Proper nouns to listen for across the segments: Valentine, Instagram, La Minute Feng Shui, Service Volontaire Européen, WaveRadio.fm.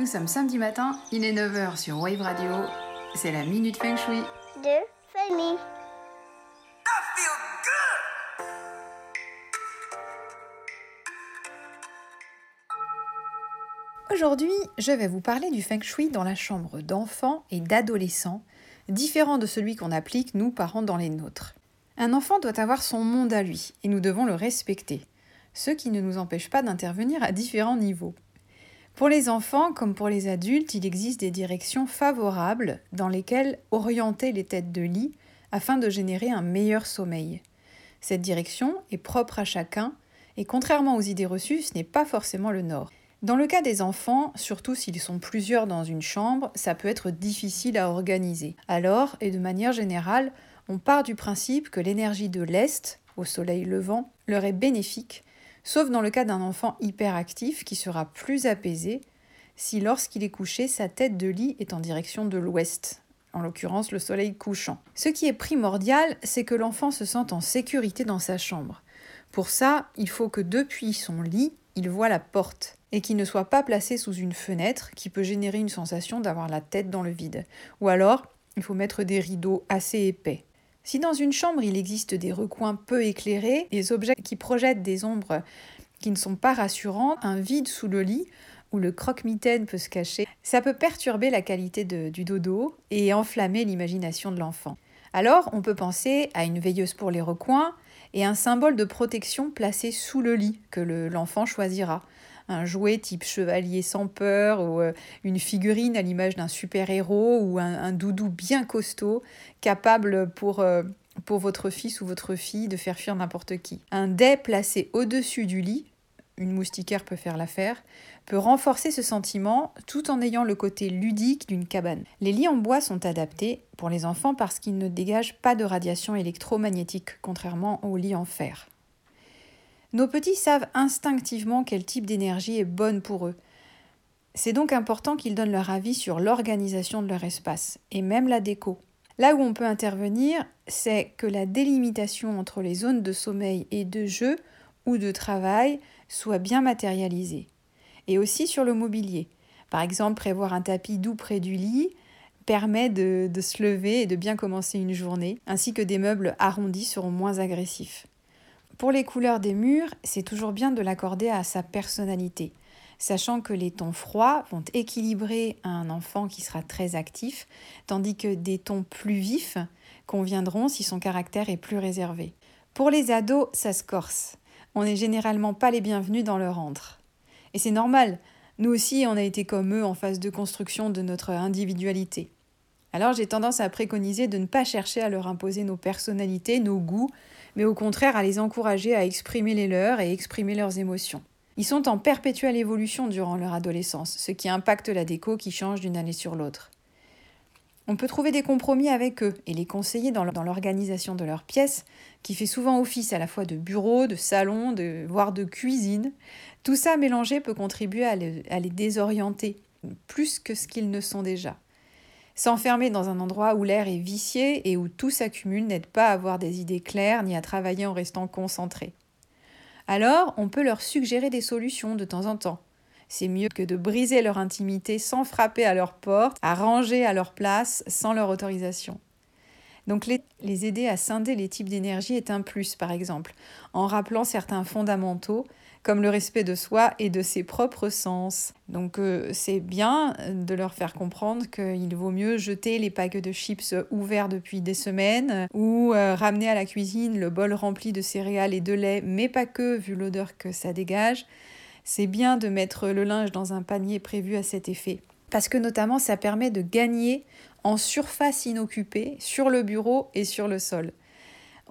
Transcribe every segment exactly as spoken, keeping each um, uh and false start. Nous sommes samedi matin, il est neuf heures sur Wave Radio. C'est la Minute Feng Shui de Fanny. Aujourd'hui, je vais vous parler du Feng Shui dans la chambre d'enfants et d'adolescents, différent de celui qu'on applique, nous, parents, dans les nôtres. Un enfant doit avoir son monde à lui, et nous devons le respecter, ce qui ne nous empêche pas d'intervenir à différents niveaux. Pour les enfants, comme pour les adultes, il existe des directions favorables dans lesquelles orienter les têtes de lit afin de générer un meilleur sommeil. Cette direction est propre à chacun et contrairement aux idées reçues, ce n'est pas forcément le nord. Dans le cas des enfants, surtout s'ils sont plusieurs dans une chambre, ça peut être difficile à organiser. Alors, et de manière générale, on part du principe que l'énergie de l'Est, au soleil levant, leur est bénéfique, sauf dans le cas d'un enfant hyperactif qui sera plus apaisé si lorsqu'il est couché, sa tête de lit est en direction de l'ouest, en l'occurrence le soleil couchant. Ce qui est primordial, c'est que l'enfant se sente en sécurité dans sa chambre. Pour ça, il faut que depuis son lit, il voie la porte et qu'il ne soit pas placé sous une fenêtre qui peut générer une sensation d'avoir la tête dans le vide. Ou alors, il faut mettre des rideaux assez épais. Si dans une chambre, il existe des recoins peu éclairés, des objets qui projettent des ombres qui ne sont pas rassurantes, un vide sous le lit où le croque-mitaine peut se cacher, ça peut perturber la qualité de, du dodo et enflammer l'imagination de l'enfant. Alors, on peut penser à une veilleuse pour les recoins et un symbole de protection placé sous le lit que le, l'enfant choisira. Un jouet type chevalier sans peur, ou une figurine à l'image d'un super-héros, ou un, un doudou bien costaud, capable pour, pour votre fils ou votre fille de faire fuir n'importe qui. Un dais placé au-dessus du lit, une moustiquaire peut faire l'affaire, peut renforcer ce sentiment tout en ayant le côté ludique d'une cabane. Les lits en bois sont adaptés pour les enfants parce qu'ils ne dégagent pas de radiation électromagnétique, contrairement aux lits en fer. Nos petits savent instinctivement quel type d'énergie est bonne pour eux. C'est donc important qu'ils donnent leur avis sur l'organisation de leur espace, et même la déco. Là où on peut intervenir, c'est que la délimitation entre les zones de sommeil et de jeu ou de travail soit bien matérialisée. Et aussi sur le mobilier. Par exemple, prévoir un tapis doux près du lit permet de, de se lever et de bien commencer une journée, ainsi que des meubles arrondis seront moins agressifs. Pour les couleurs des murs, c'est toujours bien de l'accorder à sa personnalité, sachant que les tons froids vont équilibrer un enfant qui sera très actif, tandis que des tons plus vifs conviendront si son caractère est plus réservé. Pour les ados, ça se corse. On n'est généralement pas les bienvenus dans leur antre. Et c'est normal, nous aussi on a été comme eux en phase de construction de notre individualité. Alors j'ai tendance à préconiser de ne pas chercher à leur imposer nos personnalités, nos goûts, mais au contraire à les encourager à exprimer les leurs et exprimer leurs émotions. Ils sont en perpétuelle évolution durant leur adolescence, ce qui impacte la déco qui change d'une année sur l'autre. On peut trouver des compromis avec eux et les conseiller dans l'organisation de leurs pièces, qui fait souvent office à la fois de bureau, de salon, de, voire de cuisine. Tout ça mélangé peut contribuer à les, à les désorienter, plus que ce qu'ils ne sont déjà. S'enfermer dans un endroit où l'air est vicié et où tout s'accumule n'aide pas à avoir des idées claires ni à travailler en restant concentré. Alors, on peut leur suggérer des solutions de temps en temps. C'est mieux que de briser leur intimité sans frapper à leur porte, à ranger à leur place sans leur autorisation. Donc les, les aider à scinder les types d'énergie est un plus, par exemple, en rappelant certains fondamentaux, comme le respect de soi et de ses propres sens. Donc euh, c'est bien de leur faire comprendre qu'il vaut mieux jeter les paquets de chips ouverts depuis des semaines, ou euh, ramener à la cuisine le bol rempli de céréales et de lait, mais pas que, vu l'odeur que ça dégage. C'est bien de mettre le linge dans un panier prévu à cet effet. Parce que notamment ça permet de gagner en surface inoccupée sur le bureau et sur le sol.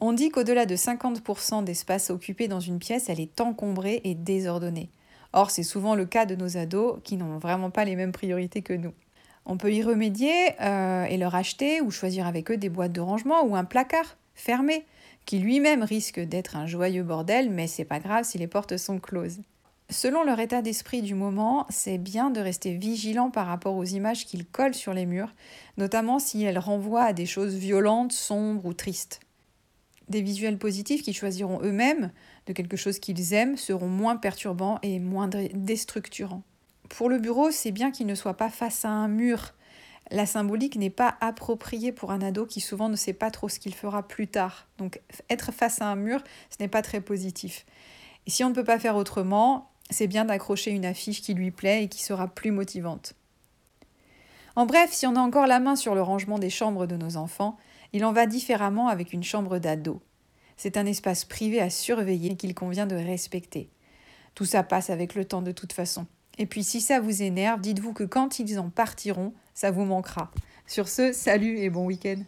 On dit qu'au-delà de cinquante pour cent d'espace occupé dans une pièce, elle est encombrée et désordonnée. Or, c'est souvent le cas de nos ados qui n'ont vraiment pas les mêmes priorités que nous. On peut y remédier euh, et leur acheter ou choisir avec eux des boîtes de rangement ou un placard fermé, qui lui-même risque d'être un joyeux bordel, mais c'est pas grave si les portes sont closes. Selon leur état d'esprit du moment, c'est bien de rester vigilant par rapport aux images qu'ils collent sur les murs, notamment si elles renvoient à des choses violentes, sombres ou tristes. Des visuels positifs qu'ils choisiront eux-mêmes de quelque chose qu'ils aiment seront moins perturbants et moins déstructurants. Pour le bureau, c'est bien qu'il ne soit pas face à un mur. La symbolique n'est pas appropriée pour un ado qui souvent ne sait pas trop ce qu'il fera plus tard. Donc être face à un mur, ce n'est pas très positif. Et si on ne peut pas faire autrement, c'est bien d'accrocher une affiche qui lui plaît et qui sera plus motivante. En bref, si on a encore la main sur le rangement des chambres de nos enfants, il en va différemment avec une chambre d'ado. C'est un espace privé à surveiller et qu'il convient de respecter. Tout ça passe avec le temps de toute façon. Et puis si ça vous énerve, dites-vous que quand ils en partiront, ça vous manquera. Sur ce, salut et bon week-end.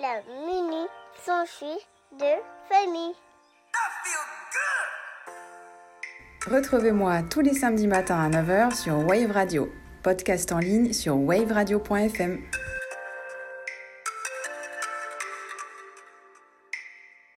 La Minute Feng Shui de famille. Retrouvez-moi tous les samedis matins à neuf heures sur Wave Radio. Podcast en ligne sur wave radio point f m.